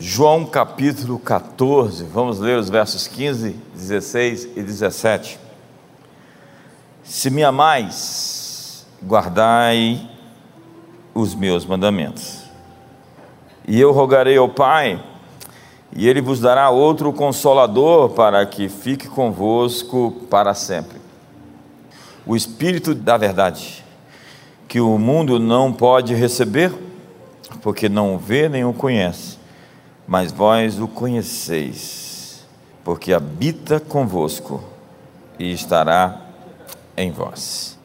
João capítulo 14, vamos ler os versos 15, 16 e 17. Se me amais, guardai os meus mandamentos, e eu rogarei ao Pai, e Ele vos dará outro Consolador, para que fique convosco para sempre, o Espírito da verdade, que o mundo não pode receber, porque não o vê nem o conhece, mas vós o conheceis, porque habita convosco e estará em vós.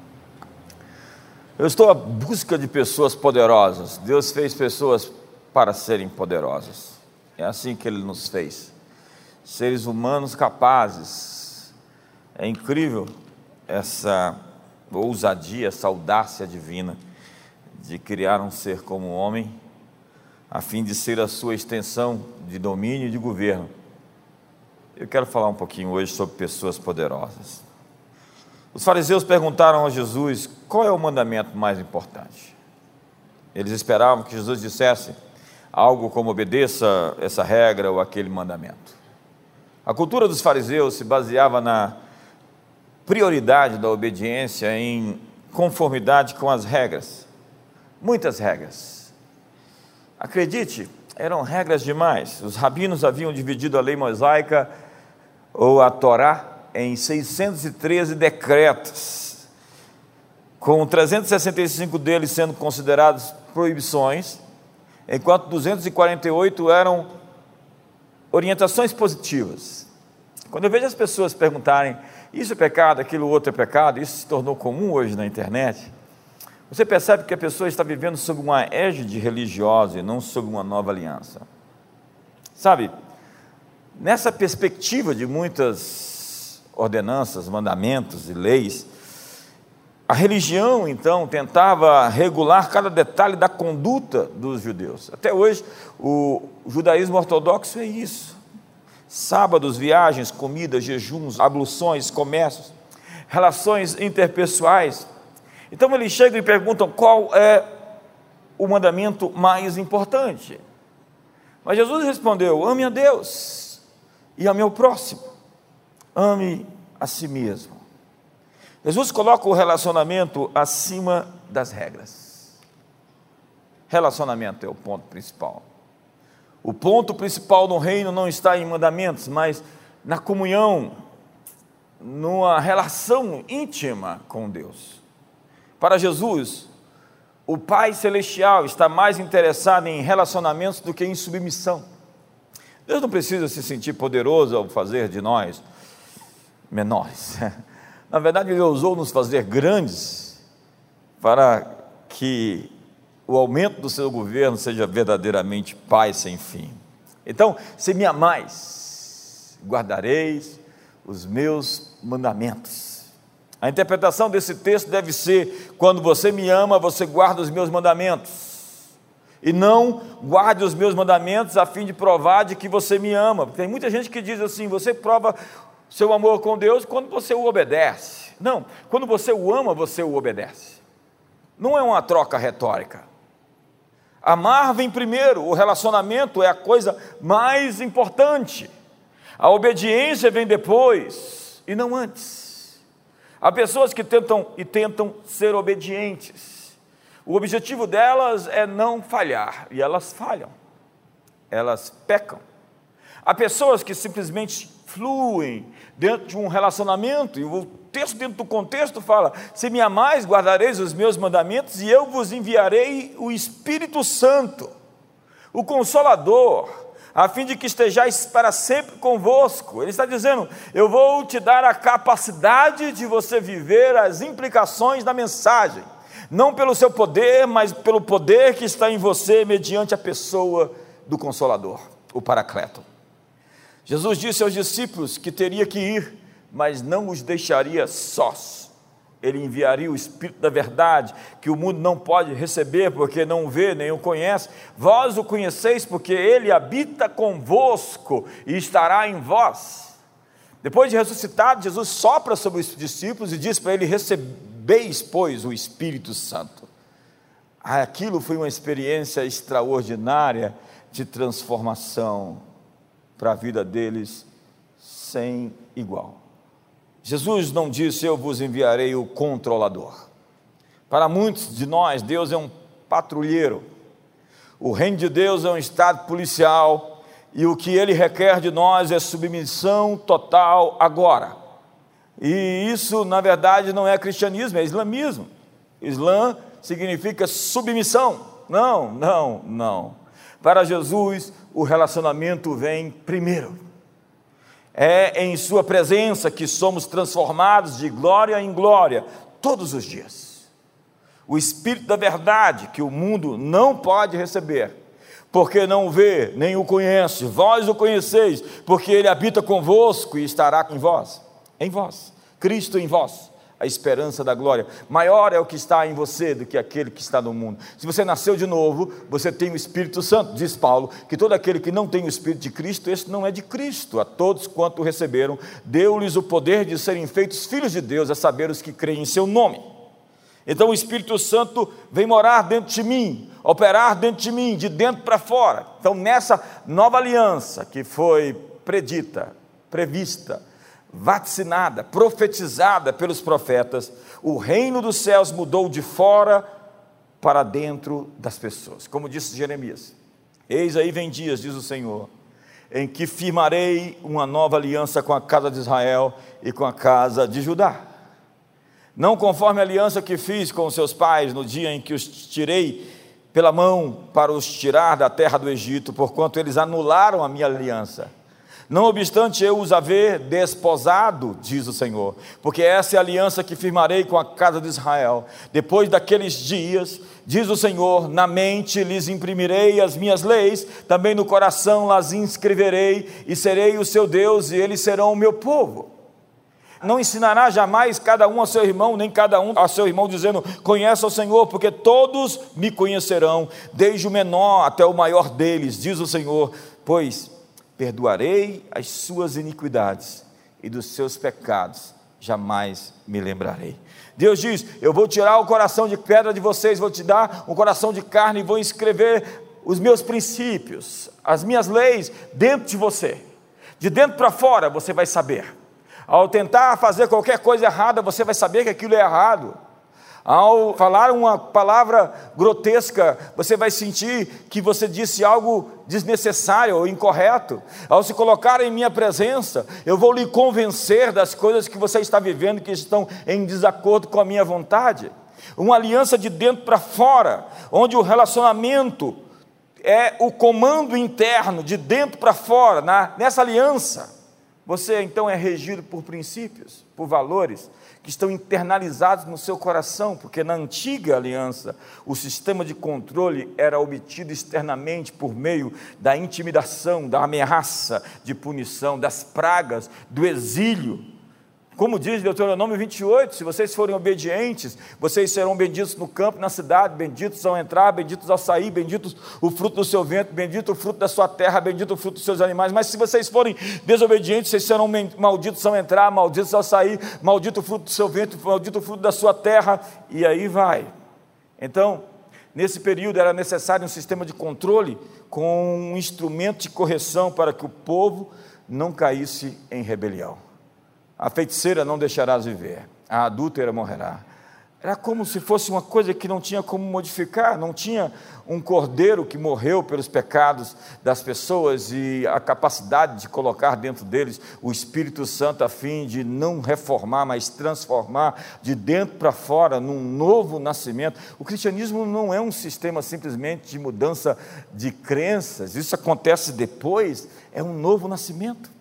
Eu estou à busca de pessoas poderosas. Deus fez pessoas para serem poderosas. É assim que Ele nos fez, seres humanos capazes. É incrível essa ousadia, essa audácia divina de criar um ser como homem, a fim de ser a sua extensão de domínio e de governo. Eu quero falar um pouquinho hoje sobre pessoas poderosas. Os fariseus perguntaram a Jesus: qual é o mandamento mais importante? Eles esperavam que Jesus dissesse algo como: obedeça essa regra ou aquele mandamento. A cultura dos fariseus se baseava na prioridade da obediência em conformidade com as regras, muitas regras. Acredite, eram regras demais. Os rabinos haviam dividido a lei mosaica ou a Torá em 613 decretos, com 365 deles sendo considerados proibições, enquanto 248 eram orientações positivas. Quando eu vejo as pessoas perguntarem: isso é pecado, aquilo outro é pecado, isso se tornou comum hoje na internet, você percebe que a pessoa está vivendo sob uma égide religiosa e não sob uma nova aliança. Sabe, nessa perspectiva de muitas ordenanças, mandamentos e leis, a religião então tentava regular cada detalhe da conduta dos judeus. Até hoje o judaísmo ortodoxo é isso: sábados, viagens, comidas, jejuns, abluções, comércios, relações interpessoais. Então eles chegam e perguntam: qual é o mandamento mais importante? Mas Jesus respondeu: ame a Deus e ame ao próximo, ame a si mesmo. Jesus coloca o relacionamento acima das regras. Relacionamento é o ponto principal. O ponto principal no reino não está em mandamentos, mas na comunhão, numa relação íntima com Deus. Para Jesus, o Pai Celestial está mais interessado em relacionamentos do que em submissão. Deus não precisa se sentir poderoso ao fazer de nós menores. Na verdade, Ele ousou nos fazer grandes para que o aumento do seu governo seja verdadeiramente paz sem fim. Então, se me amais, guardareis os meus mandamentos. A interpretação desse texto deve ser: quando você me ama, você guarda os meus mandamentos, e não guarde os meus mandamentos a fim de provar de que você me ama. Tem muita gente que diz assim: você prova seu amor com Deus quando você o obedece. Não, quando você o ama, você o obedece. Não é uma troca retórica. Amar vem primeiro, o relacionamento é a coisa mais importante, a obediência vem depois e não antes. Há pessoas que tentam ser obedientes, o objetivo delas é não falhar, e elas falham, elas pecam. Há pessoas que simplesmente fluem dentro de um relacionamento, e o texto dentro do contexto fala: se me amais, guardareis os meus mandamentos, e eu vos enviarei o Espírito Santo, o Consolador, a fim de que estejais para sempre convosco. Ele está dizendo: eu vou te dar a capacidade de você viver as implicações da mensagem, não pelo seu poder, mas pelo poder que está em você mediante a pessoa do Consolador, o Paracleto. Jesus disse aos discípulos que teria que ir, mas não os deixaria sós. Ele enviaria o Espírito da verdade, que o mundo não pode receber, porque não o vê nem o conhece. Vós o conheceis, porque Ele habita convosco e estará em vós. Depois de ressuscitado, Jesus sopra sobre os discípulos e diz para eles: recebeis, pois, o Espírito Santo. Aquilo foi uma experiência extraordinária de transformação para a vida deles sem igual. Jesus não disse: eu vos enviarei o Consolador. Para muitos de nós, Deus é um patrulheiro. O reino de Deus é um estado policial, e o que ele requer de nós é submissão total agora. E isso, na verdade, não é cristianismo, é islamismo. Islã significa submissão. Não. Para Jesus, o relacionamento vem primeiro. É em sua presença que somos transformados de glória em glória, todos os dias. O Espírito da verdade, que o mundo não pode receber, porque não o vê, nem o conhece. Vós o conheceis, porque ele habita convosco e estará em vós. Cristo em vós, a esperança da glória. Maior é o que está em você do que aquele que está no mundo. Se você nasceu de novo, você tem o Espírito Santo. Diz Paulo que todo aquele que não tem o Espírito de Cristo, esse não é de Cristo. A todos quanto o receberam, deu-lhes o poder de serem feitos filhos de Deus, a saber, os que creem em seu nome. Então o Espírito Santo vem morar dentro de mim, operar dentro de mim, de dentro para fora. Então, nessa nova aliança que foi predita, prevista, vaticinada, profetizada pelos profetas, o reino dos céus mudou de fora para dentro das pessoas, como disse Jeremias: eis aí vem dias, diz o Senhor, em que firmarei uma nova aliança com a casa de Israel e com a casa de Judá, não conforme a aliança que fiz com os seus pais no dia em que os tirei pela mão para os tirar da terra do Egito, porquanto eles anularam a minha aliança, não obstante eu os haver desposado, diz o Senhor, porque essa é a aliança que firmarei com a casa de Israel. Depois daqueles dias, diz o Senhor, na mente lhes imprimirei as minhas leis, também no coração as inscreverei, e serei o seu Deus, e eles serão o meu povo. Não ensinará jamais cada um a seu irmão, nem cada um a seu irmão, dizendo: conheça o Senhor, porque todos me conhecerão, desde o menor até o maior deles, diz o Senhor, pois perdoarei as suas iniquidades e dos seus pecados jamais me lembrarei. Deus diz: eu vou tirar o coração de pedra de vocês, vou te dar um coração de carne e vou escrever os meus princípios, as minhas leis dentro de você. De dentro para fora você vai saber. Ao tentar fazer qualquer coisa errada, você vai saber que aquilo é errado. Ao falar uma palavra grotesca, você vai sentir que você disse algo desnecessário ou incorreto. Ao se colocar em minha presença, eu vou lhe convencer das coisas que você está vivendo, que estão em desacordo com a minha vontade. Uma aliança de dentro para fora, onde o relacionamento é o comando interno, de dentro para fora. Nessa aliança, você então é regido por princípios, por valores que estão internalizados no seu coração, porque na antiga aliança o sistema de controle era obtido externamente por meio da intimidação, da ameaça, de punição, das pragas, do exílio. Como diz Deuteronômio 28, se vocês forem obedientes, vocês serão benditos no campo, na cidade, benditos ao entrar, benditos ao sair, benditos o fruto do seu ventre, bendito o fruto da sua terra, bendito o fruto dos seus animais. Mas se vocês forem desobedientes, vocês serão malditos ao entrar, malditos ao sair, maldito o fruto do seu ventre, maldito o fruto da sua terra, e aí vai. Então, nesse período era necessário um sistema de controle com um instrumento de correção para que o povo não caísse em rebelião. A feiticeira não deixarás viver, a adúltera morrerá. Era como se fosse uma coisa que não tinha como modificar, não tinha um cordeiro que morreu pelos pecados das pessoas e a capacidade de colocar dentro deles o Espírito Santo a fim de não reformar, mas transformar de dentro para fora num novo nascimento. O cristianismo não é um sistema simplesmente de mudança de crenças, isso acontece depois, é um novo nascimento.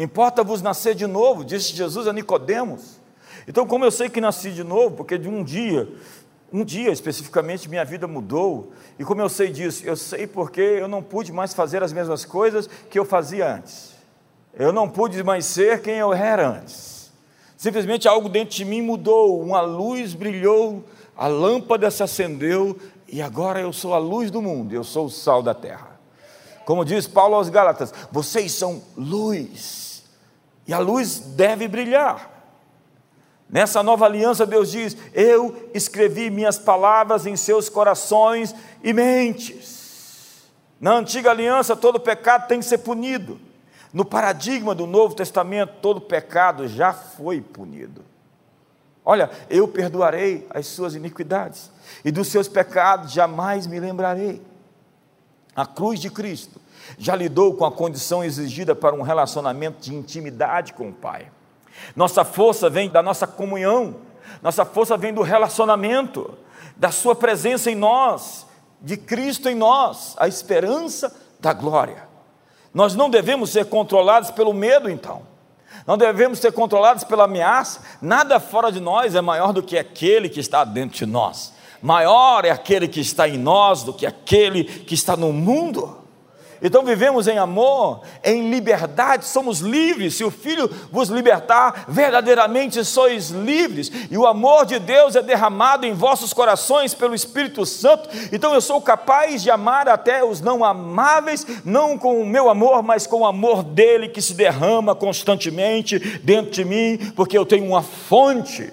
Importa-vos nascer de novo, disse Jesus a Nicodemos. Então, como eu sei que nasci de novo, porque de um dia especificamente, minha vida mudou, e como eu sei disso? Eu sei porque eu não pude mais fazer as mesmas coisas que eu fazia antes, eu não pude mais ser quem eu era antes, simplesmente algo dentro de mim mudou, uma luz brilhou, a lâmpada se acendeu, e agora eu sou a luz do mundo, eu sou o sal da terra. Como diz Paulo aos Gálatas, vocês são luz, e a luz deve brilhar. Nessa nova aliança Deus diz: eu escrevi minhas palavras em seus corações e mentes. Na antiga aliança, todo pecado tem que ser punido. No paradigma do Novo Testamento, todo pecado já foi punido. Olha, eu perdoarei as suas iniquidades, e dos seus pecados jamais me lembrarei. A cruz de Cristo já lidou com a condição exigida para um relacionamento de intimidade com o Pai. Nossa força vem da nossa comunhão, nossa força vem do relacionamento, da sua presença em nós, de Cristo em nós, a esperança da glória. Nós não devemos ser controlados pelo medo, então. Não devemos ser controlados pela ameaça. Nada fora de nós é maior do que aquele que está dentro de nós. Maior é aquele que está em nós do que aquele que está no mundo. Então vivemos em amor, em liberdade, somos livres. Se o Filho vos libertar, verdadeiramente sois livres, e o amor de Deus é derramado em vossos corações pelo Espírito Santo. Então eu sou capaz de amar até os não amáveis, não com o meu amor, mas com o amor dele, que se derrama constantemente dentro de mim, porque eu tenho uma fonte.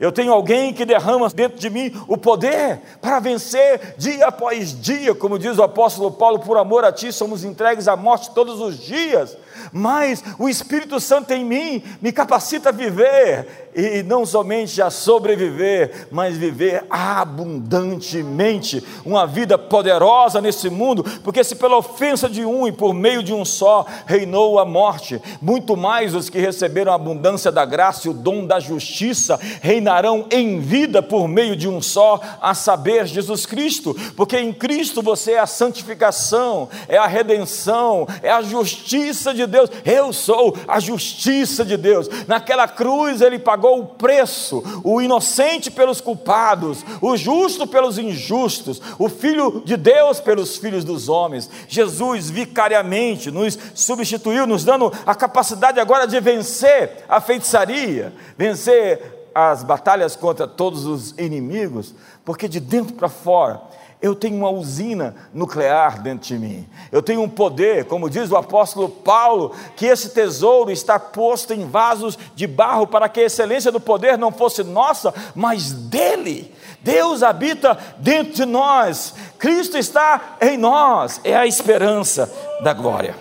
Eu tenho alguém que derrama dentro de mim o poder para vencer dia após dia. Como diz o apóstolo Paulo, por amor a ti somos entregues à morte todos os dias, mas o Espírito Santo em mim me capacita a viver, e não somente a sobreviver, mas viver abundantemente, uma vida poderosa nesse mundo, porque se pela ofensa de um e por meio de um só reinou a morte, muito mais os que receberam a abundância da graça e o dom da justiça reinarão em vida por meio de um só, a saber, Jesus Cristo, porque em Cristo você é a santificação, é a redenção, é a justiça de Deus. Eu sou a justiça de Deus. Naquela cruz ele pagou o preço, o inocente pelos culpados, o justo pelos injustos, o Filho de Deus pelos filhos dos homens. Jesus vicariamente nos substituiu, nos dando a capacidade agora de vencer a feitiçaria, vencer as batalhas contra todos os inimigos, porque de dentro para fora eu tenho uma usina nuclear dentro de mim, eu tenho um poder, como diz o apóstolo Paulo, que esse tesouro está posto em vasos de barro, para que a excelência do poder não fosse nossa, mas dele. Deus habita dentro de nós, Cristo está em nós, é a esperança da glória.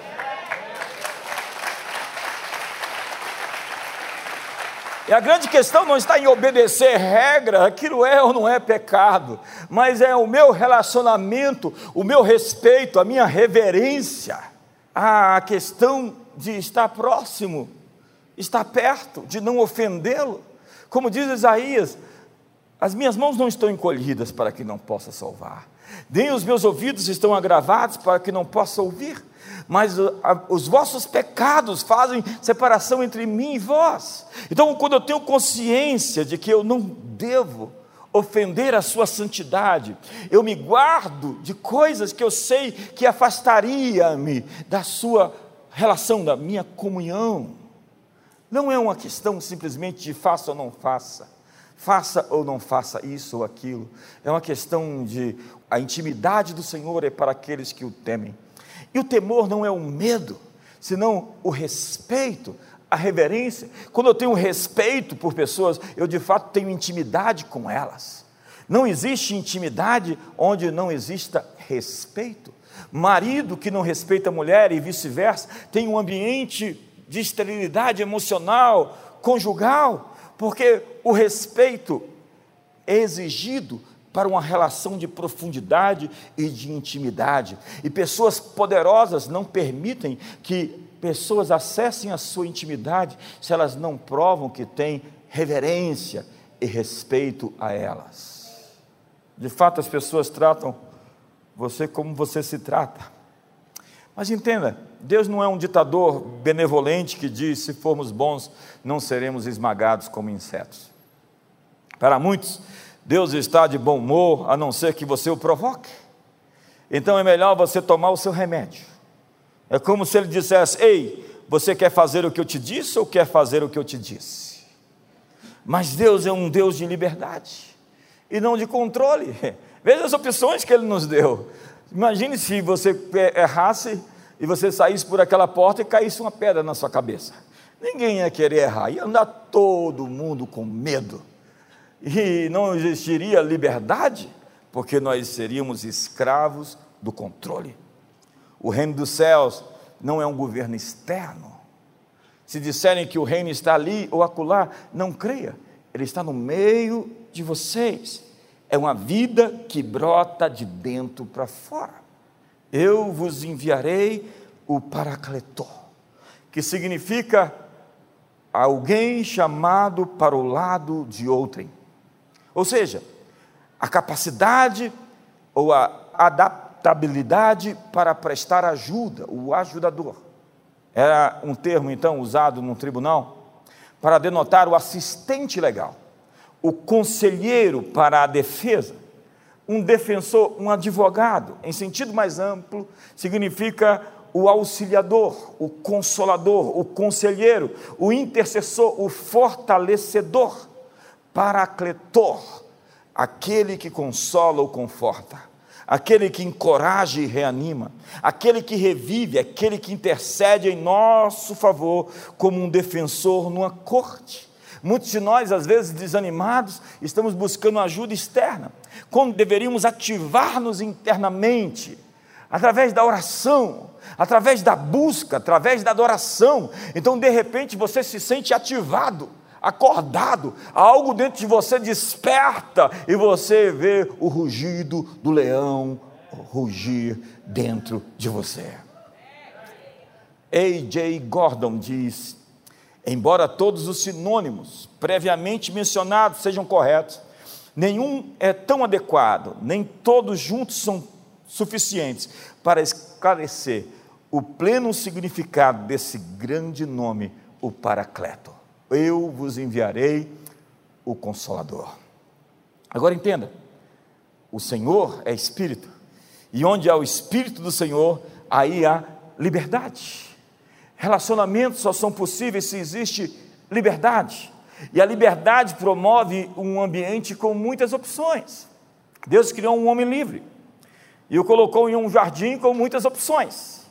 E a grande questão não está em obedecer regra, aquilo é ou não é pecado, mas é o meu relacionamento, o meu respeito, a minha reverência, a questão de estar próximo, estar perto, de não ofendê-lo. Como diz Isaías, as minhas mãos não estão encolhidas para que não possa salvar, nem os meus ouvidos estão agravados para que não possa ouvir, mas os vossos pecados fazem separação entre mim e vós. Então quando eu tenho consciência de que eu não devo ofender a sua santidade, eu me guardo de coisas que eu sei que afastaria-me da sua relação, da minha comunhão. Não é uma questão simplesmente de faça ou não faça, faça ou não faça isso ou aquilo, é uma questão de a intimidade do Senhor é para aqueles que o temem. E o temor não é o medo, senão o respeito, a reverência. Quando eu tenho respeito por pessoas, eu de fato tenho intimidade com elas. Não existe intimidade onde não exista respeito. Marido que não respeita a mulher e vice-versa, tem um ambiente de esterilidade emocional, conjugal, porque o respeito é exigido para uma relação de profundidade e de intimidade, e pessoas poderosas não permitem que pessoas acessem a sua intimidade se elas não provam que têm reverência e respeito a elas. De fato, as pessoas tratam você como você se trata, mas entenda, Deus não é um ditador benevolente que diz, se formos bons, não seremos esmagados como insetos. Para muitos, Deus está de bom humor, a não ser que você o provoque. Então é melhor você tomar o seu remédio. É como se ele dissesse, ei, você quer fazer o que eu te disse ou quer fazer o que eu te disse? Mas Deus é um Deus de liberdade e não de controle. Veja as opções que ele nos deu. Imagine se você errasse e você saísse por aquela porta e caísse uma pedra na sua cabeça. Ninguém ia querer errar, ia andar todo mundo com medo. E não existiria liberdade, porque nós seríamos escravos do controle. O reino dos céus não é um governo externo. Se disserem que o reino está ali ou acolá, não creia, ele está no meio de vocês. É uma vida que brota de dentro para fora. Eu vos enviarei o Paracleto, que significa alguém chamado para o lado de outrem, ou seja, a capacidade ou a adaptabilidade para prestar ajuda, o ajudador. Era um termo então usado num tribunal para denotar o assistente legal, o conselheiro para a defesa, um defensor, um advogado. Em sentido mais amplo, significa o auxiliador, o consolador, o conselheiro, o intercessor, o fortalecedor, paracletor, aquele que consola ou conforta, aquele que encoraja e reanima, aquele que revive, aquele que intercede em nosso favor como um defensor numa corte. Muitos de nós, às vezes desanimados, estamos buscando ajuda externa, quando deveríamos ativar-nos internamente, através da oração, através da busca, através da adoração. Então, de repente, você se sente ativado, acordado, algo dentro de você desperta e você vê o rugido do leão rugir dentro de você. A.J. Gordon diz: embora todos os sinônimos previamente mencionados sejam corretos, nenhum é tão adequado, nem todos juntos são suficientes para esclarecer o pleno significado desse grande nome, o Paracleto. Eu vos enviarei o Consolador. Agora entenda, o Senhor é Espírito, e onde há o Espírito do Senhor, aí há liberdade. Relacionamentos só são possíveis se existe liberdade, e a liberdade promove um ambiente com muitas opções. Deus criou um homem livre, e o colocou em um jardim com muitas opções.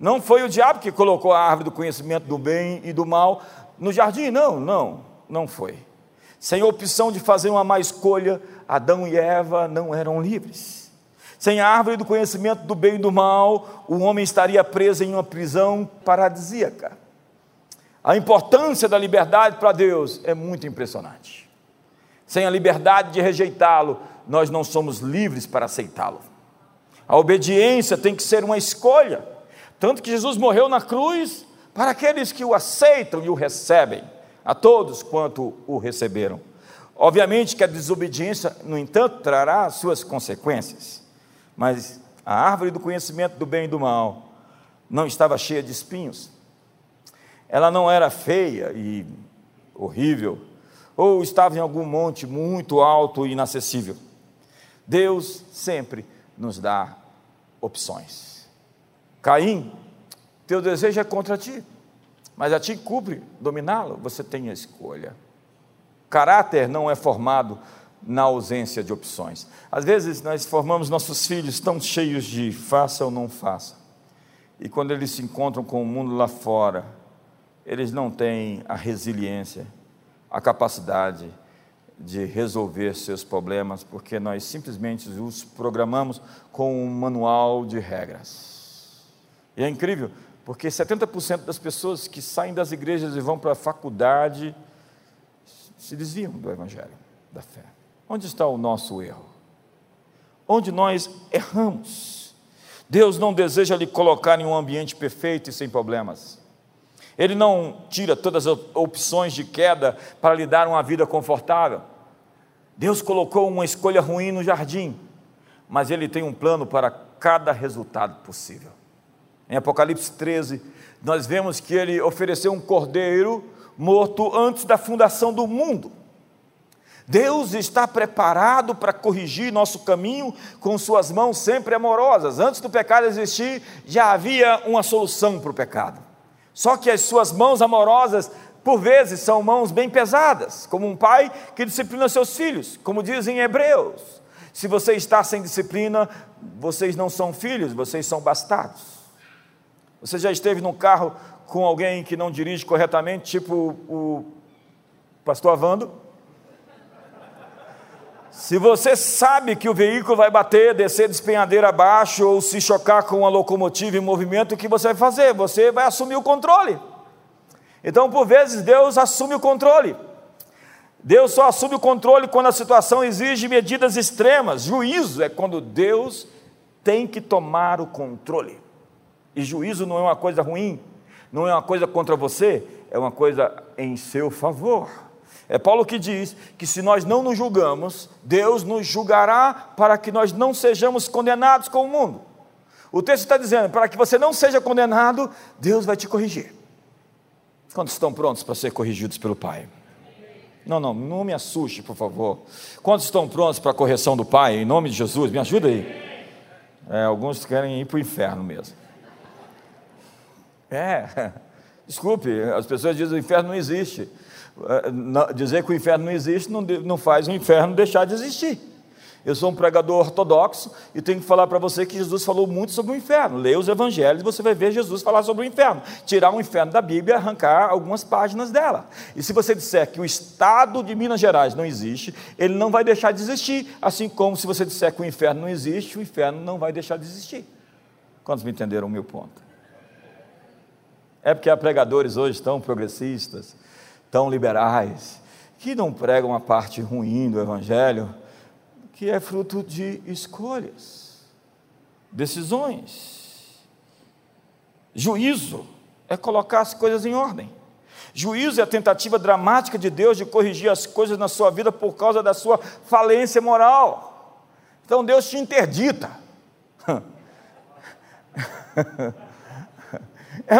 Não foi o diabo que colocou a árvore do conhecimento do bem e do mal no jardim, não foi. Sem a opção de fazer uma má escolha, Adão e Eva não eram livres. Sem a árvore do conhecimento do bem e do mal, o homem estaria preso em uma prisão paradisíaca. A importância da liberdade para Deus é muito impressionante. Sem a liberdade de rejeitá-lo, nós não somos livres para aceitá-lo. A obediência tem que ser uma escolha, tanto que Jesus morreu na cruz para aqueles que o aceitam e o recebem, a todos quanto o receberam. Obviamente que a desobediência, no entanto, trará suas consequências, mas a árvore do conhecimento do bem e do mal não estava cheia de espinhos, ela não era feia e horrível, ou estava em algum monte muito alto e inacessível. Deus sempre nos dá opções. Caim, teu desejo é contra ti, mas a ti cumpre dominá-lo, você tem a escolha. Caráter não é formado na ausência de opções. Às vezes nós formamos nossos filhos tão cheios de faça ou não faça, e quando eles se encontram com o mundo lá fora, eles não têm a resiliência, a capacidade de resolver seus problemas, porque nós simplesmente os programamos com um manual de regras. E é incrível, porque 70% das pessoas que saem das igrejas e vão para a faculdade se desviam do evangelho, da fé. Onde está o nosso erro? Onde nós erramos? Deus não deseja lhe colocar em um ambiente perfeito e sem problemas. Ele não tira todas as opções de queda para lhe dar uma vida confortável. Deus colocou uma escolha ruim no jardim, mas Ele tem um plano para cada resultado possível. Em Apocalipse 13, nós vemos que Ele ofereceu um cordeiro morto antes da fundação do mundo. Deus está preparado para corrigir nosso caminho com suas mãos sempre amorosas. Antes do pecado existir, já havia uma solução para o pecado. Só que as suas mãos amorosas, por vezes, são mãos bem pesadas, como um pai que disciplina seus filhos, como dizem em Hebreus: se você está sem disciplina, vocês não são filhos, vocês são bastardos. Você já esteve num carro com alguém que não dirige corretamente, tipo o pastor Wando? Se você sabe que o veículo vai bater, descer de despenhadeira abaixo ou se chocar com uma locomotiva em movimento, o que você vai fazer? Você vai assumir o controle. Então, por vezes, Deus assume o controle. Deus só assume o controle quando a situação exige medidas extremas. Juízo é quando Deus tem que tomar o controle. E juízo não é uma coisa ruim, não é uma coisa contra você, é uma coisa em seu favor. É Paulo que diz que se nós não nos julgamos, Deus nos julgará para que nós não sejamos condenados com o mundo. O texto está dizendo, para que você não seja condenado, Deus vai te corrigir. Quantos estão prontos para ser corrigidos pelo Pai? Não me assuste, por favor. Quantos estão prontos para a correção do Pai? Em nome de Jesus, me ajuda aí. Alguns querem ir para o inferno mesmo. Desculpe, as pessoas dizem que o inferno não existe. Dizer que o inferno não existe não faz o inferno deixar de existir. Eu sou um pregador ortodoxo e tenho que falar para você que Jesus falou muito sobre o inferno. Leia os evangelhos e você vai ver Jesus falar sobre o inferno, tirar o inferno da Bíblia, arrancar algumas páginas dela. E se você disser que o estado de Minas Gerais não existe, ele não vai deixar de existir, assim como se você disser que o inferno não existe, o inferno não vai deixar de existir. Quantos me entenderam o meu ponto? É porque há pregadores hoje tão progressistas, tão liberais, que não pregam a parte ruim do evangelho, que é fruto de escolhas, decisões. Juízo é colocar as coisas em ordem. Juízo é a tentativa dramática de Deus de corrigir as coisas na sua vida por causa da sua falência moral. Então Deus te interdita. É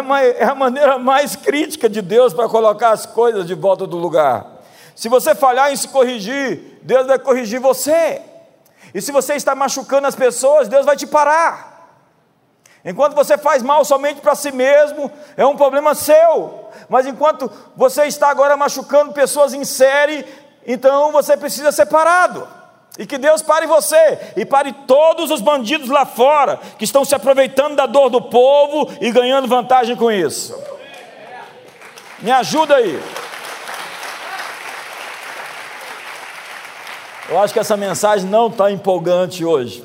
a maneira mais crítica de Deus para colocar as coisas de volta do lugar. Se você falhar em se corrigir, Deus vai corrigir você. E se você está machucando as pessoas, Deus vai te parar. Enquanto você faz mal somente para si mesmo, é um problema seu. Mas enquanto você está agora machucando pessoas em série, então você precisa ser parado. E que Deus pare você e pare todos os bandidos lá fora que estão se aproveitando da dor do povo e ganhando vantagem com isso. Me ajuda aí. Eu acho que essa mensagem não está empolgante hoje.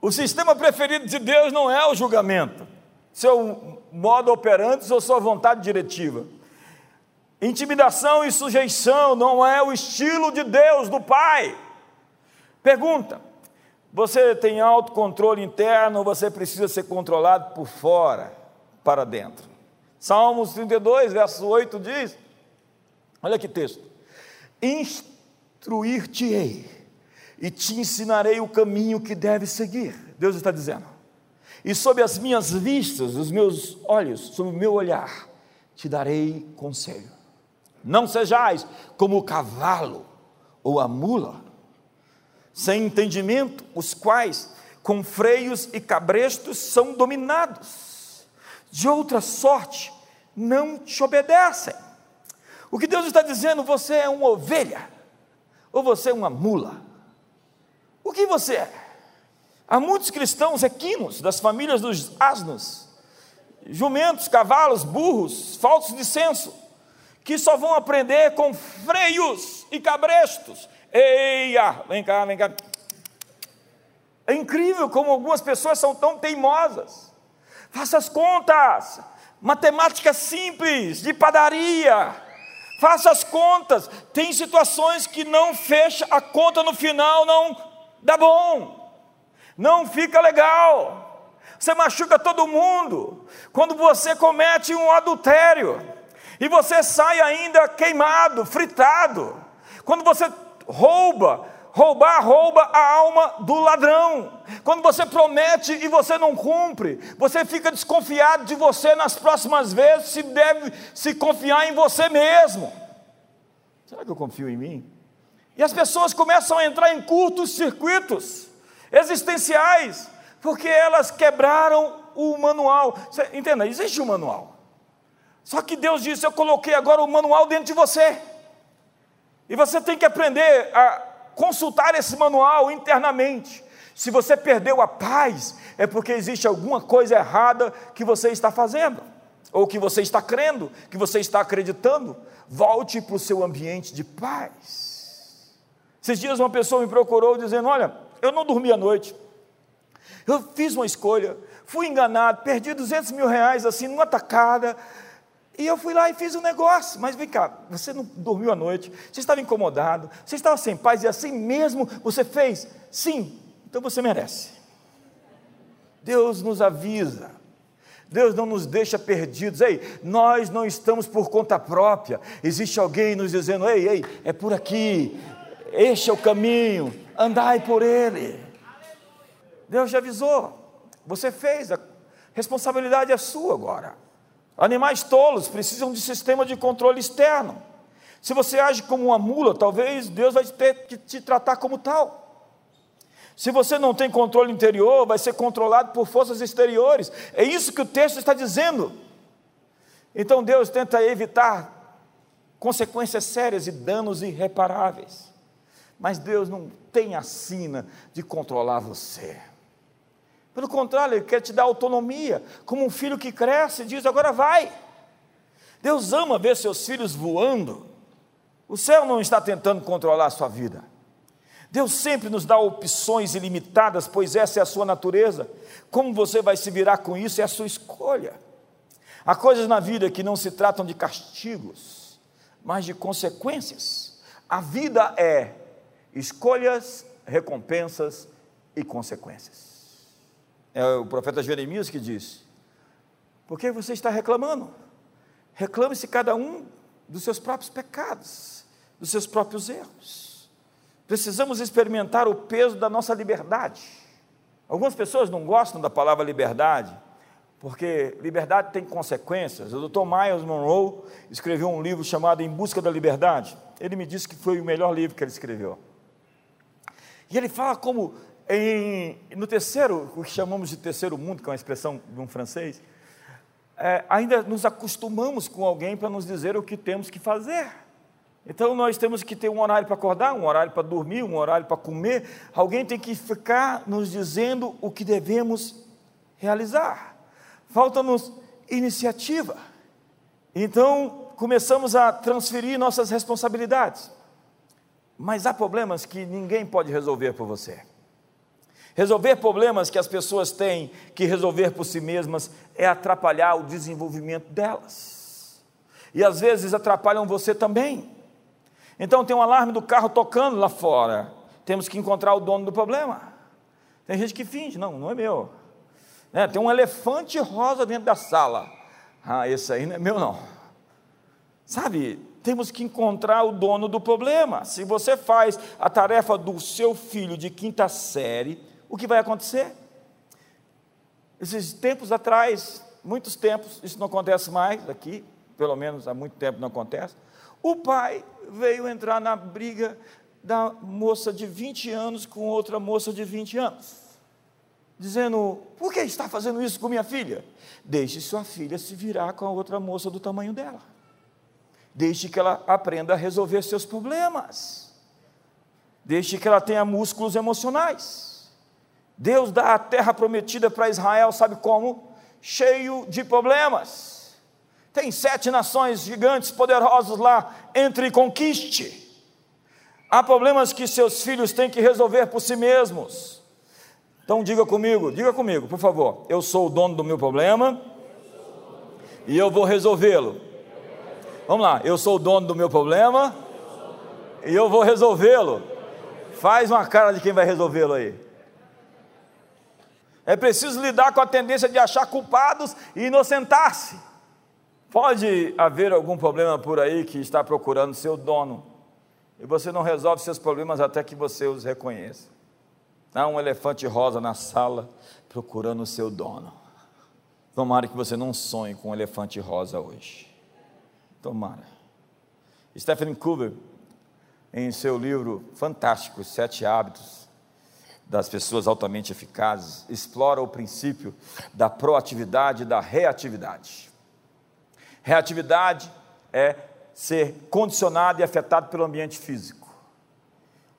O sistema preferido de Deus não é o julgamento, seu modo operante ou sua vontade diretiva. Intimidação e sujeição não é o estilo de Deus, do Pai. Pergunta: você tem autocontrole interno ou você precisa ser controlado por fora, para dentro? Salmos 32, verso 8 diz, olha que texto: instruir-te-ei e te ensinarei o caminho que deves seguir. Deus está dizendo, e sob as minhas vistas, os meus olhos, sob o meu olhar, te darei conselho. Não sejais como o cavalo ou a mula, sem entendimento, os quais com freios e cabrestos são dominados, de outra sorte não te obedecem. O que Deus está dizendo, você é uma ovelha, ou você é uma mula? O que você é? Há muitos cristãos equinos, das famílias dos asnos, jumentos, cavalos, burros, falsos de senso, que só vão aprender com freios e cabrestos. Eia, vem cá. É incrível como algumas pessoas são tão teimosas. Faça as contas, matemática simples, de padaria. Faça as contas, tem situações que não fecha a conta no final, não dá bom, não fica legal, você machuca todo mundo, quando você comete um adultério, e você sai ainda queimado, fritado, quando você rouba a alma do ladrão, quando você promete e você não cumpre, você fica desconfiado de você nas próximas vezes, se deve se confiar em você mesmo. Será que eu confio em mim? E as pessoas começam a entrar em curtos circuitos existenciais, porque elas quebraram o manual. Você, entenda, existe um manual, só que Deus disse, eu coloquei agora o manual dentro de você, e você tem que aprender a consultar esse manual internamente. Se você perdeu a paz, é porque existe alguma coisa errada que você está fazendo. ou que você está crendo, que você está acreditando, volte para o seu ambiente de paz. Esses dias uma pessoa me procurou dizendo: olha, eu não dormi à noite, eu fiz uma escolha, fui enganado, perdi 200 mil reais assim, numa tacada, e eu fui lá e fiz um negócio. Mas vem cá, você não dormiu à noite, você estava incomodado, você estava sem paz, e assim mesmo você fez? Sim, então você merece. Deus nos avisa, Deus não nos deixa perdidos. Ei, nós não estamos por conta própria, existe alguém nos dizendo: ei, é por aqui, este é o caminho, andai por ele. Deus já avisou, você fez, a responsabilidade é sua agora. Animais tolos precisam de sistema de controle externo. Se você age como uma mula, talvez Deus vai ter que te tratar como tal. Se você não tem controle interior, vai ser controlado por forças exteriores. É isso que o texto está dizendo. Então Deus tenta evitar consequências sérias e danos irreparáveis. Mas Deus não tem a sina de controlar você. Pelo contrário, Ele quer te dar autonomia, como um filho que cresce e diz: agora vai. Deus ama ver seus filhos voando. O céu não está tentando controlar a sua vida. Deus sempre nos dá opções ilimitadas, pois essa é a sua natureza. Como você vai se virar com isso é a sua escolha. Há coisas na vida que não se tratam de castigos, mas de consequências. A vida é escolhas, recompensas e consequências. É o profeta Jeremias que diz: por que você está reclamando? Reclame-se cada um dos seus próprios pecados, dos seus próprios erros. Precisamos experimentar o peso da nossa liberdade. Algumas pessoas não gostam da palavra liberdade, porque liberdade tem consequências. O Dr. Myles Monroe escreveu um livro chamado Em Busca da Liberdade. Ele me disse que foi o melhor livro que ele escreveu. E ele fala como no terceiro, o que chamamos de terceiro mundo, que é uma expressão de um francês, ainda nos acostumamos com alguém para nos dizer o que temos que fazer. Então nós temos que ter um horário para acordar, um horário para dormir, um horário para comer. Alguém tem que ficar nos dizendo o que devemos realizar. Falta-nos iniciativa. Então começamos a transferir nossas responsabilidades. Mas há problemas que ninguém pode resolver por você. Resolver problemas que as pessoas têm que resolver por si mesmas é atrapalhar o desenvolvimento delas. E às vezes atrapalham você também. Então tem um alarme do carro tocando lá fora, temos que encontrar o dono do problema. Tem gente que finge: não é meu, tem um elefante rosa dentro da sala, esse aí não é meu não, temos que encontrar o dono do problema. Se você faz a tarefa do seu filho de quinta série, o que vai acontecer? Esses tempos atrás, muitos tempos, isso não acontece mais aqui, pelo menos há muito tempo não acontece. O pai veio entrar na briga da moça de 20 anos com outra moça de 20 anos, dizendo: por que está fazendo isso com minha filha? Deixe sua filha se virar com a outra moça do tamanho dela, deixe que ela aprenda a resolver seus problemas, deixe que ela tenha músculos emocionais. Deus dá a terra prometida para Israel, sabe como? Cheio de problemas. Tem 7 nações gigantes, poderosos lá, entre e conquiste. Há problemas que seus filhos têm que resolver por si mesmos. Então diga comigo, por favor: eu sou o dono do meu problema e eu vou resolvê-lo. Vamos lá, eu sou o dono do meu problema e eu vou resolvê-lo. Faz uma cara de quem vai resolvê-lo aí. É preciso lidar com a tendência de achar culpados e inocentar-se. Pode haver algum problema por aí que está procurando seu dono, e você não resolve seus problemas até que você os reconheça. Há um elefante rosa na sala procurando o seu dono. Tomara que você não sonhe com um elefante rosa hoje. Tomara. Stephen Kubrick, em seu livro fantástico, 7 Hábitos das Pessoas Altamente Eficazes, explora o princípio da proatividade e da reatividade. Reatividade é ser condicionado e afetado pelo ambiente físico.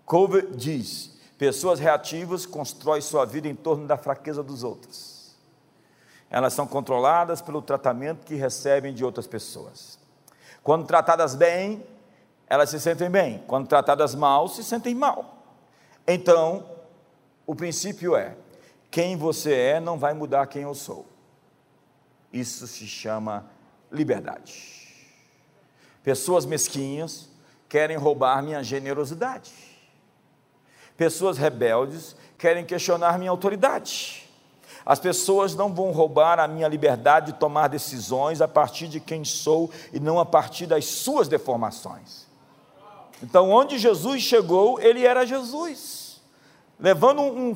Cover diz: pessoas reativas constroem sua vida em torno da fraqueza dos outros. elas são controladas pelo tratamento que recebem de outras pessoas. Quando tratadas bem, elas se sentem bem. Quando tratadas mal, se sentem mal. Então, o princípio é, quem você é não vai mudar quem eu sou. Isso se chama liberdade. Pessoas mesquinhas querem roubar minha generosidade. Pessoas rebeldes querem questionar minha autoridade. As pessoas não vão roubar a minha liberdade de tomar decisões a partir de quem sou e não a partir das suas deformações. Então, onde Jesus chegou, ele era Jesus. Levando um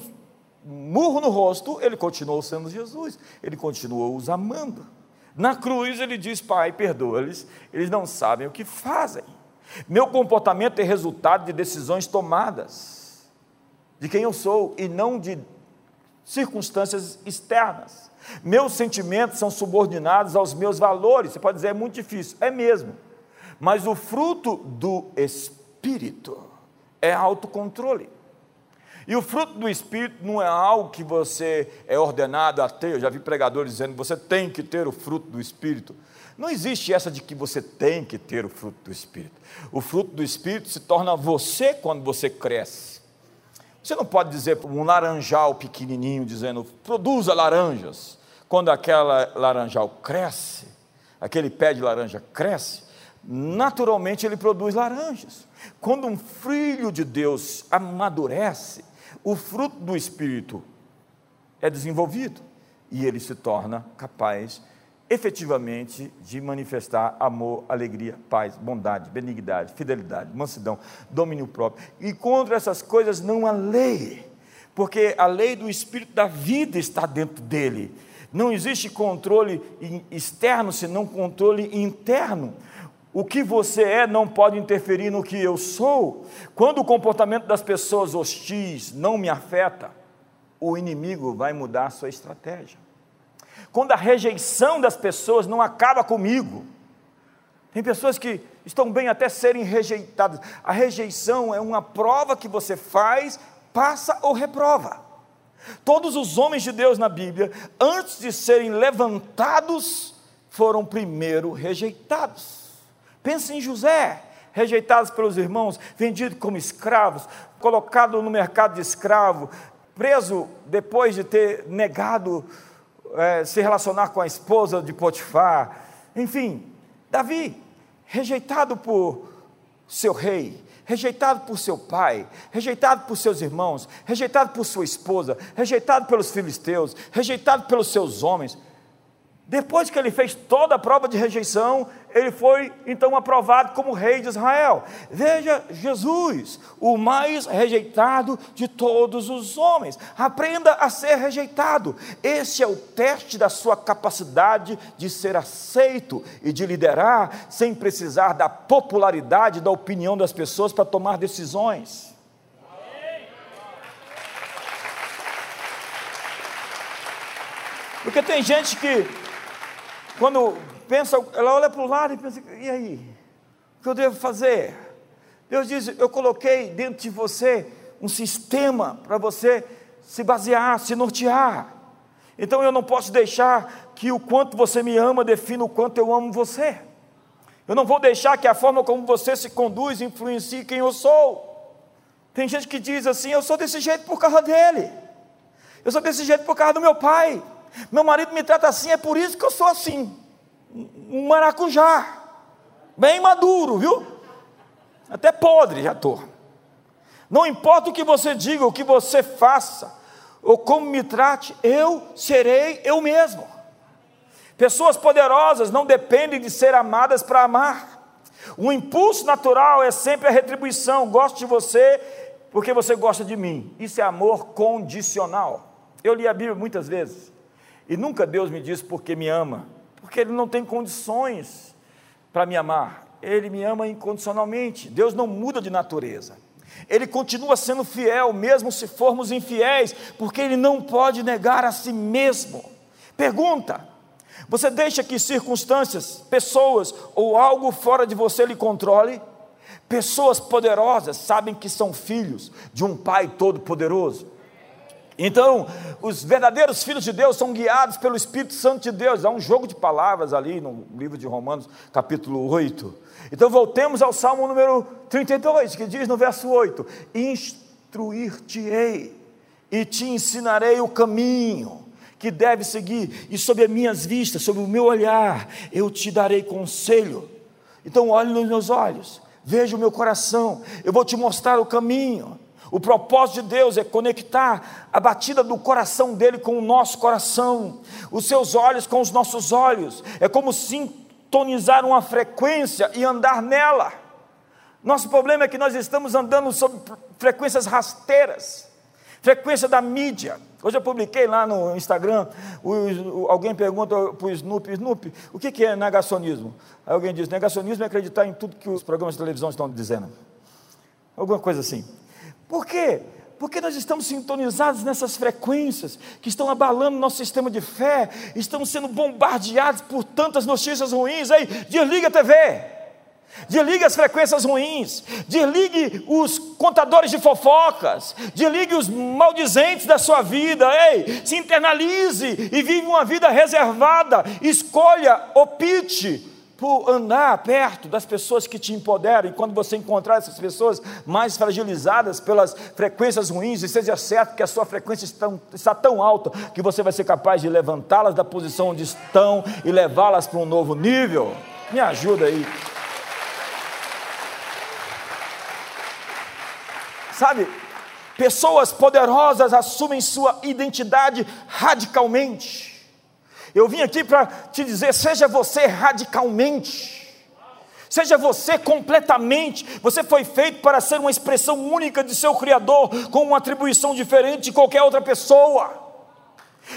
murro no rosto, ele continuou sendo Jesus, ele continuou os amando. Na cruz ele diz: Pai, perdoa-lhes, eles não sabem o que fazem. Meu comportamento é resultado de decisões tomadas, de quem eu sou e não de circunstâncias externas. Meus sentimentos são subordinados aos meus valores. Você pode dizer, é muito difícil, é mesmo, mas o fruto do Espírito é autocontrole, e o fruto do Espírito não é algo que você é ordenado a ter. Eu já vi pregadores dizendo que você tem que ter o fruto do Espírito. Não existe essa de que você tem que ter o fruto do Espírito. O fruto do Espírito se torna você quando você cresce. Você não pode dizer para um laranjal pequenininho, dizendo, produza laranjas. Quando aquela laranjal cresce, aquele pé de laranja cresce, naturalmente ele produz laranjas. Quando um filho de Deus amadurece, o fruto do Espírito é desenvolvido e ele se torna capaz, efetivamente, de manifestar amor, alegria, paz, bondade, benignidade, fidelidade, mansidão, domínio próprio. E contra essas coisas não há lei, porque a lei do Espírito da vida está dentro dele. Não existe controle externo, senão controle interno. O que você é não pode interferir no que eu sou. Quando o comportamento das pessoas hostis não me afeta, o inimigo vai mudar a sua estratégia. Quando a rejeição das pessoas não acaba comigo, tem pessoas que estão bem até serem rejeitadas. A rejeição é uma prova que você faz, passa ou reprova. Todos os homens de Deus na Bíblia, antes de serem levantados, foram primeiro rejeitados. Pense em José, rejeitado pelos irmãos, vendido como escravos, colocado no mercado de escravo, preso depois de ter negado se relacionar com a esposa de Potifar. Enfim, Davi, rejeitado por seu rei, rejeitado por seu pai, rejeitado por seus irmãos, rejeitado por sua esposa, rejeitado pelos filisteus, rejeitado pelos seus homens. Depois que ele fez toda a prova de rejeição, ele foi então aprovado como rei de Israel. Veja Jesus, o mais rejeitado de todos os homens. Aprenda a ser rejeitado. Esse é o teste da sua capacidade de ser aceito e de liderar, sem precisar da popularidade, da opinião das pessoas para tomar decisões. Porque tem gente que, quando pensa, ela olha para o lado e pensa, e aí? O que eu devo fazer? Deus diz, eu coloquei dentro de você um sistema para você se basear, se nortear. Então eu não posso deixar que o quanto você me ama defina o quanto eu amo você. Eu não vou deixar que a forma como você se conduz influencie quem eu sou. Tem gente que diz assim, eu sou desse jeito por causa dele. Eu sou desse jeito por causa do meu pai. Meu marido me trata assim, é por isso que eu sou assim, um maracujá, bem maduro, viu? Até podre já estou. Não importa o que você diga, o que você faça, ou como me trate, eu serei eu mesmo. Pessoas poderosas não dependem de ser amadas para amar. O impulso natural é sempre a retribuição. Gosto de você porque você gosta de mim. Isso é amor condicional. Eu li a Bíblia muitas vezes e nunca Deus me disse porque me ama, porque Ele não tem condições para me amar. Ele me ama incondicionalmente. Deus não muda de natureza, Ele continua sendo fiel, mesmo se formos infiéis, porque Ele não pode negar a si mesmo. Pergunta: você deixa que circunstâncias, pessoas ou algo fora de você lhe controle? Pessoas poderosas sabem que são filhos de um Pai todo-poderoso. Então, os verdadeiros filhos de Deus são guiados pelo Espírito Santo de Deus. Há um jogo de palavras ali no livro de Romanos, capítulo 8. Então, voltemos ao Salmo número 32, que diz no verso 8: instruir-te-ei e te ensinarei o caminho que deve seguir, e sob as minhas vistas, sob o meu olhar, eu te darei conselho. Então, olhe nos meus olhos, veja o meu coração, eu vou te mostrar o caminho. O propósito de Deus é conectar a batida do coração dele com o nosso coração, os seus olhos com os nossos olhos. É como sintonizar uma frequência e andar nela. Nosso problema é que nós estamos andando sobre frequências rasteiras, frequência da mídia. Hoje eu publiquei lá no Instagram, alguém pergunta para o Snoop: Snoop, o que é negacionismo? Aí alguém diz: negacionismo é acreditar em tudo que os programas de televisão estão dizendo, alguma coisa assim. Por quê? Porque nós estamos sintonizados nessas frequências que estão abalando nosso sistema de fé, estamos sendo bombardeados por tantas notícias ruins. Aí, desliga a TV, desligue as frequências ruins, desligue os contadores de fofocas, desligue os maldizentes da sua vida. Ei, se internalize e vive uma vida reservada, escolha, opte por andar perto das pessoas que te empoderam. E quando você encontrar essas pessoas mais fragilizadas pelas frequências ruins, e seja certo que a sua frequência está tão alta que você vai ser capaz de levantá-las da posição onde estão e levá-las para um novo nível. Me ajuda aí. Sabe, pessoas poderosas assumem sua identidade radicalmente. Eu vim aqui para te dizer: seja você radicalmente, seja você completamente. Você foi feito para ser uma expressão única de seu Criador, com uma atribuição diferente de qualquer outra pessoa.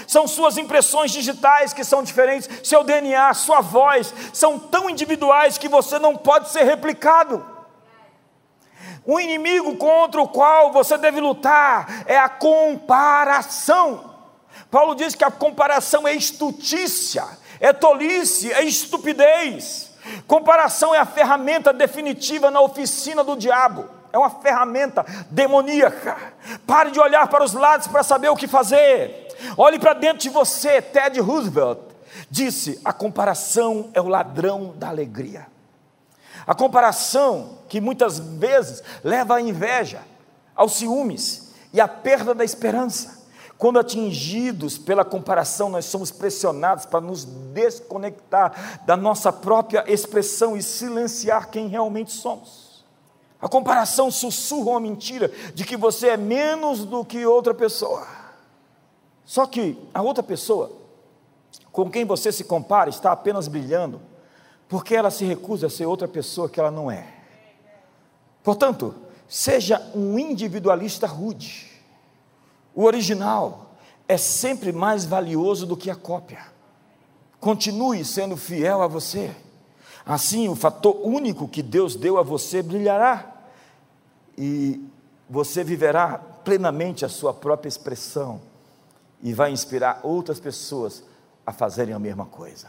São suas impressões digitais que são diferentes, seu DNA, sua voz, são tão individuais que você não pode ser replicado. O inimigo contra o qual você deve lutar é a comparação. Paulo diz que a comparação é estultícia, é tolice, é estupidez. Comparação é a ferramenta definitiva na oficina do diabo, é uma ferramenta demoníaca. Pare de olhar para os lados para saber o que fazer, olhe para dentro de você. Teddy Roosevelt disse: a comparação é o ladrão da alegria. A comparação que muitas vezes leva à inveja, aos ciúmes e à perda da esperança. Quando atingidos pela comparação, nós somos pressionados para nos desconectar da nossa própria expressão e silenciar quem realmente somos. A comparação sussurra uma mentira de que você é menos do que outra pessoa. Só que a outra pessoa com quem você se compara está apenas brilhando, porque ela se recusa a ser outra pessoa que ela não é. Portanto, seja um individualista rude. O original é sempre mais valioso do que a cópia. Continue sendo fiel a você. Assim, o fator único que Deus deu a você brilhará, e você viverá plenamente a sua própria expressão e vai inspirar outras pessoas a fazerem a mesma coisa.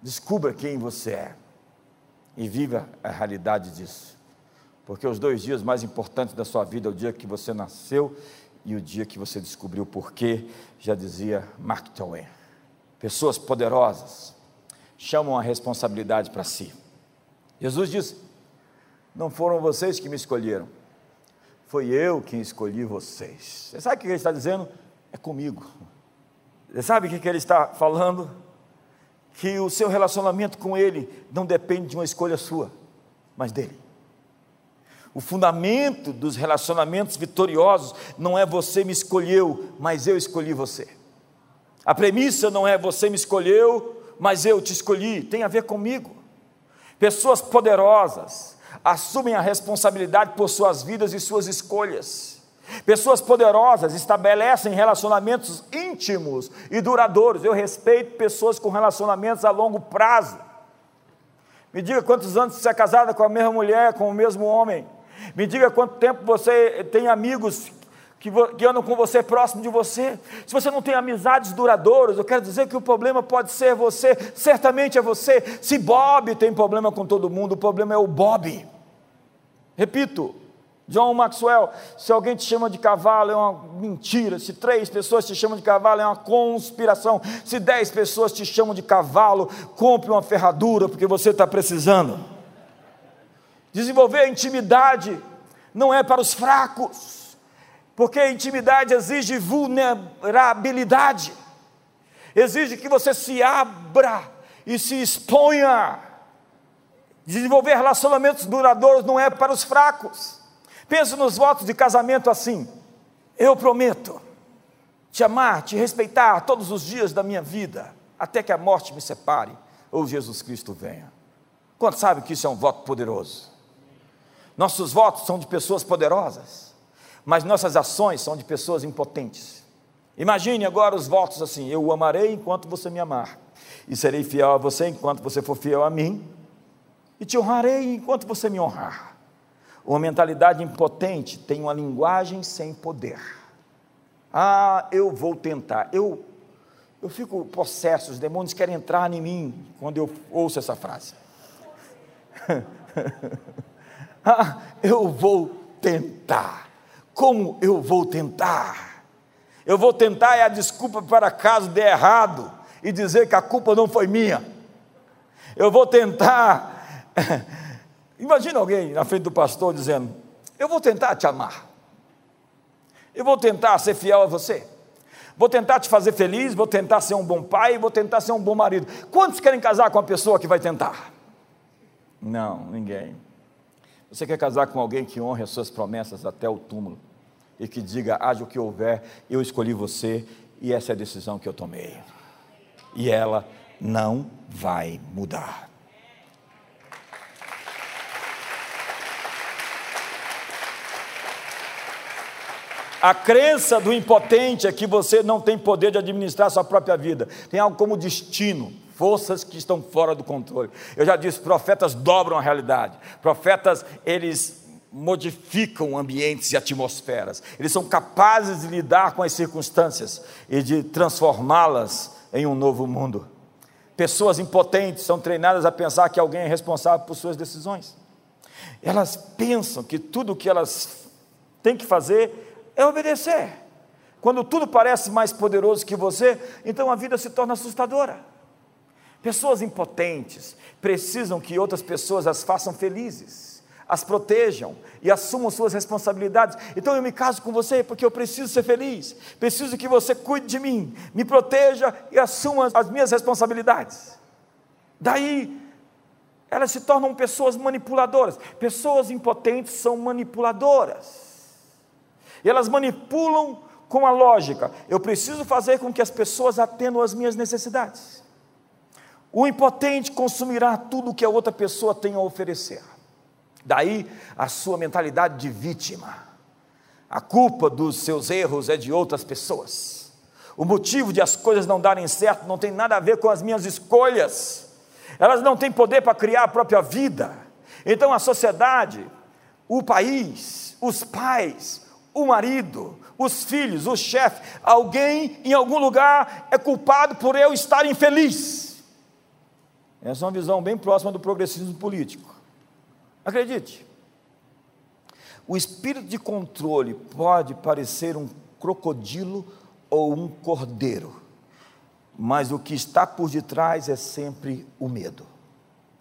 Descubra quem você é e viva a realidade disso, porque os dois dias mais importantes da sua vida é o dia que você nasceu e o dia que você descobriu o porquê. Já dizia Mark Twain: pessoas poderosas chamam a responsabilidade para si. Jesus disse: não foram vocês que me escolheram, foi eu quem escolhi vocês. Você sabe o que ele está dizendo? É comigo. Você sabe o que ele está falando? Que o seu relacionamento com ele não depende de uma escolha sua, mas dele. O fundamento dos relacionamentos vitoriosos não é você me escolheu, mas eu escolhi você. A premissa não é você me escolheu, mas eu te escolhi, tem a ver comigo. Pessoas poderosas assumem a responsabilidade por suas vidas e suas escolhas. Pessoas poderosas estabelecem relacionamentos íntimos e duradouros. Eu respeito pessoas com relacionamentos a longo prazo. Me diga quantos anos você é casada com a mesma mulher, com o mesmo homem. Me diga quanto tempo você tem amigos que andam com você, próximo de você. Se você não tem amizades duradouras, eu quero dizer que o problema pode ser você, certamente é você. Se Bob tem problema com todo mundo, o problema é o Bob. Repito, John Maxwell, se alguém te chama de cavalo é uma mentira, se 3 pessoas te chamam de cavalo é uma conspiração, se 10 pessoas te chamam de cavalo, compre uma ferradura, porque você está precisando. Desenvolver a intimidade não é para os fracos, porque a intimidade exige vulnerabilidade, exige que você se abra e se exponha. Desenvolver relacionamentos duradouros não é para os fracos. Pensa nos votos de casamento assim: eu prometo te amar, te respeitar todos os dias da minha vida, até que a morte me separe, ou Jesus Cristo venha. Quantos sabem que isso é um voto poderoso? Nossos votos são de pessoas poderosas, mas nossas ações são de pessoas impotentes. Imagine agora os votos assim: eu o amarei enquanto você me amar, e serei fiel a você enquanto você for fiel a mim, e te honrarei enquanto você me honrar. Uma mentalidade impotente tem uma linguagem sem poder. Eu vou tentar, eu fico possesso, os demônios querem entrar em mim quando eu ouço essa frase. Eu vou tentar. Como eu vou tentar? Eu vou tentar é a desculpa para caso dê errado e dizer que a culpa não foi minha. Eu vou tentar. Imagina alguém na frente do pastor dizendo: eu vou tentar te amar, eu vou tentar ser fiel a você, vou tentar te fazer feliz, vou tentar ser um bom pai, vou tentar ser um bom marido. Quantos querem casar com a pessoa que vai tentar? Não, ninguém. Você quer casar com alguém que honre as suas promessas até o túmulo, e que diga: haja o que houver, eu escolhi você, e essa é a decisão que eu tomei, e ela não vai mudar. A crença do impotente é que você não tem poder de administrar sua própria vida. Tem algo como destino, forças que estão fora do controle. Eu já disse, profetas dobram a realidade. Profetas, eles modificam ambientes e atmosferas. Eles são capazes de lidar com as circunstâncias e de transformá-las em um novo mundo. Pessoas impotentes são treinadas a pensar que alguém é responsável por suas decisões. Elas pensam que tudo o que elas têm que fazer é obedecer. Quando tudo parece mais poderoso que você, então a vida se torna assustadora. Pessoas impotentes precisam que outras pessoas as façam felizes, as protejam e assumam suas responsabilidades. Então eu me caso com você porque eu preciso ser feliz, preciso que você cuide de mim, me proteja e assuma as minhas responsabilidades. Daí elas se tornam pessoas manipuladoras. Pessoas impotentes são manipuladoras. E elas manipulam com a lógica: eu preciso fazer com que as pessoas atendam às minhas necessidades. O impotente consumirá tudo o que a outra pessoa tem a oferecer. Daí a sua mentalidade de vítima. A culpa dos seus erros é de outras pessoas. O motivo de as coisas não darem certo não tem nada a ver com as minhas escolhas. Elas não têm poder para criar a própria vida. Então a sociedade, o país, os pais, o marido, os filhos, o chefe, alguém em algum lugar é culpado por eu estar infeliz. Essa é uma visão bem próxima do progressismo político. Acredite, o espírito de controle pode parecer um crocodilo ou um cordeiro, mas o que está por detrás é sempre o medo.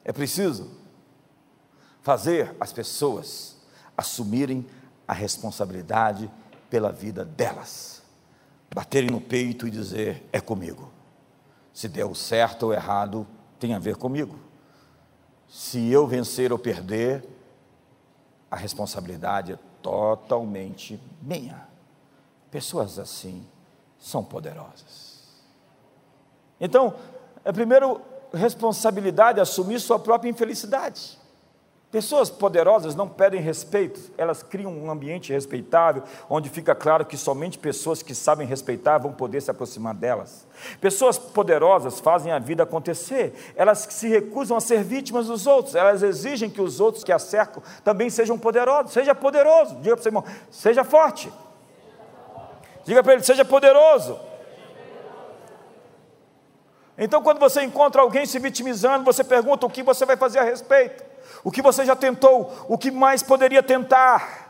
É preciso fazer as pessoas assumirem a responsabilidade pela vida delas, baterem no peito e dizer: é comigo, se deu certo ou errado, tem a ver comigo, se eu vencer ou perder, a responsabilidade é totalmente minha. Pessoas assim são poderosas. Então, é primeiro responsabilidade, assumir sua própria infelicidade. Pessoas poderosas não pedem respeito, elas criam um ambiente respeitável, onde fica claro que somente pessoas que sabem respeitar vão poder se aproximar delas. Pessoas poderosas fazem a vida acontecer, elas se recusam a ser vítimas dos outros, elas exigem que os outros que a cercam também sejam poderosos. Seja poderoso, diga para o seu irmão: seja forte. Diga para ele: seja poderoso. Então, quando você encontra alguém se vitimizando, você pergunta o que você vai fazer a respeito, o que você já tentou, o que mais poderia tentar.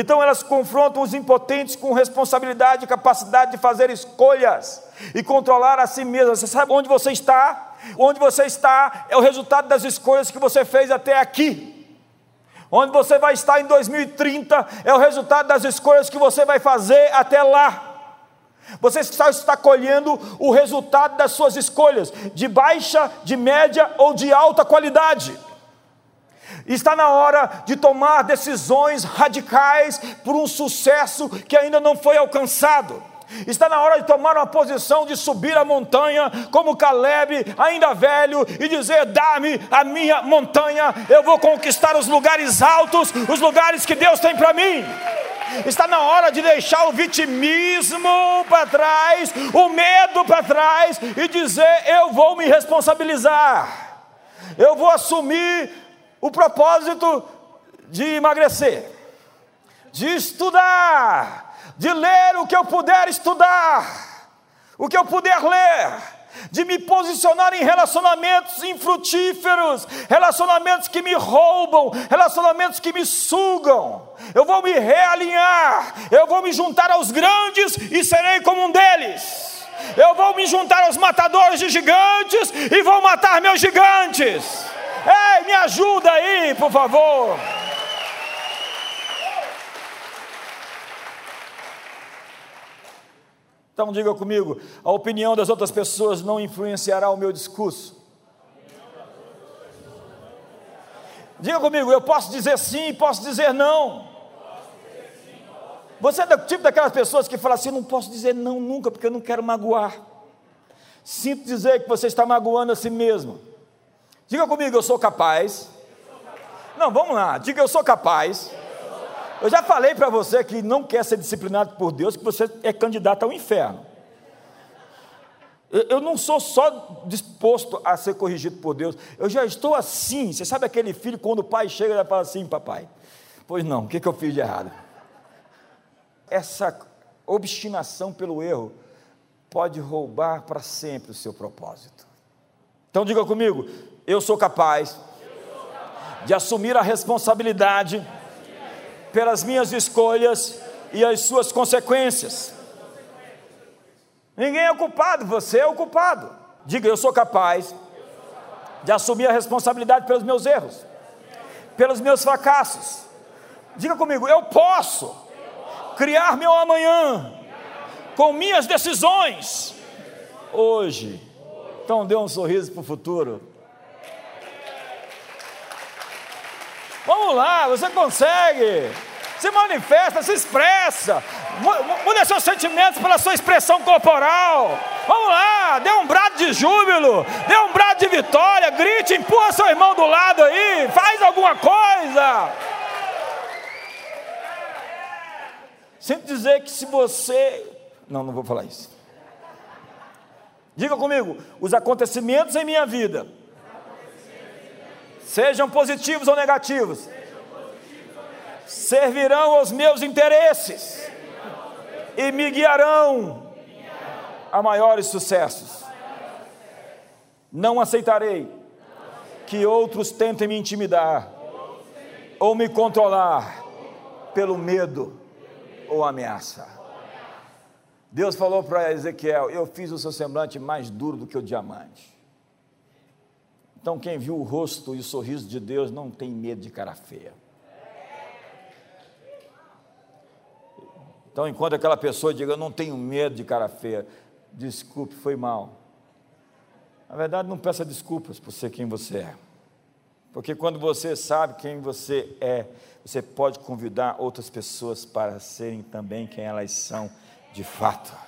Então elas confrontam os impotentes com responsabilidade e capacidade de fazer escolhas e controlar a si mesmas. Você sabe onde você está? Onde você está é o resultado das escolhas que você fez até aqui. Onde você vai estar em 2030 é o resultado das escolhas que você vai fazer até lá. Você está colhendo o resultado das suas escolhas, de baixa, de média ou de alta qualidade. Está na hora de tomar decisões radicais por um sucesso que ainda não foi alcançado. Está na hora de tomar uma posição de subir a montanha, como Caleb, ainda velho, e dizer: dá-me a minha montanha, eu vou conquistar os lugares altos, os lugares que Deus tem para mim. Está na hora de deixar o vitimismo para trás, o medo para trás, e dizer: eu vou me responsabilizar, eu vou assumir o propósito de emagrecer, de estudar, de ler o que eu puder estudar, o que eu puder ler, de me posicionar em relacionamentos infrutíferos, relacionamentos que me roubam, relacionamentos que me sugam. Eu vou me realinhar, eu vou me juntar aos grandes e serei como um deles. Eu vou me juntar aos matadores de gigantes e vou matar meus gigantes. Ei, me ajuda aí, por favor. Então diga comigo: a opinião das outras pessoas não influenciará o meu discurso. Diga comigo: eu posso dizer sim, posso dizer não. Você é do tipo daquelas pessoas que fala assim: não posso dizer não nunca, porque eu não quero magoar. Sinto dizer que você está magoando a si mesmo. Diga comigo: eu sou capaz. Não, vamos lá, diga: eu sou capaz. Eu já falei para você que não quer ser disciplinado por Deus, que você é candidato ao inferno. Eu não sou só disposto a ser corrigido por Deus, eu já estou assim. Você sabe aquele filho, quando o pai chega, ele fala assim: papai, pois não, o que eu fiz de errado? Essa obstinação pelo erro pode roubar para sempre o seu propósito. Então diga comigo: eu sou capaz de assumir a responsabilidade pelas minhas escolhas e as suas consequências. Ninguém é o culpado, você é o culpado. Diga: eu sou capaz de assumir a responsabilidade pelos meus erros, pelos meus fracassos. Diga comigo: eu posso criar meu amanhã com minhas decisões hoje. Então dê um sorriso para o futuro. Vamos lá, você consegue, se manifesta, se expressa, muda seus sentimentos pela sua expressão corporal. Vamos lá, dê um brado de júbilo, dê um brado de vitória, grite, empurra seu irmão do lado aí, faz alguma coisa. Sinto dizer que se você... Não vou falar isso. Diga comigo: os acontecimentos em minha vida, sejam positivos ou negativos, servirão aos meus interesses e me guiarão a maiores sucessos. Não aceitarei que outros tentem me intimidar ou me controlar pelo medo ou ameaça. Deus falou para Ezequiel: eu fiz o seu semblante mais duro do que o diamante. Então quem viu o rosto e o sorriso de Deus não tem medo de cara feia. Então enquanto aquela pessoa diga: eu não tenho medo de cara feia, desculpe, foi mal. Na verdade, não peça desculpas por ser quem você é, porque quando você sabe quem você é, você pode convidar outras pessoas para serem também quem elas são de fato.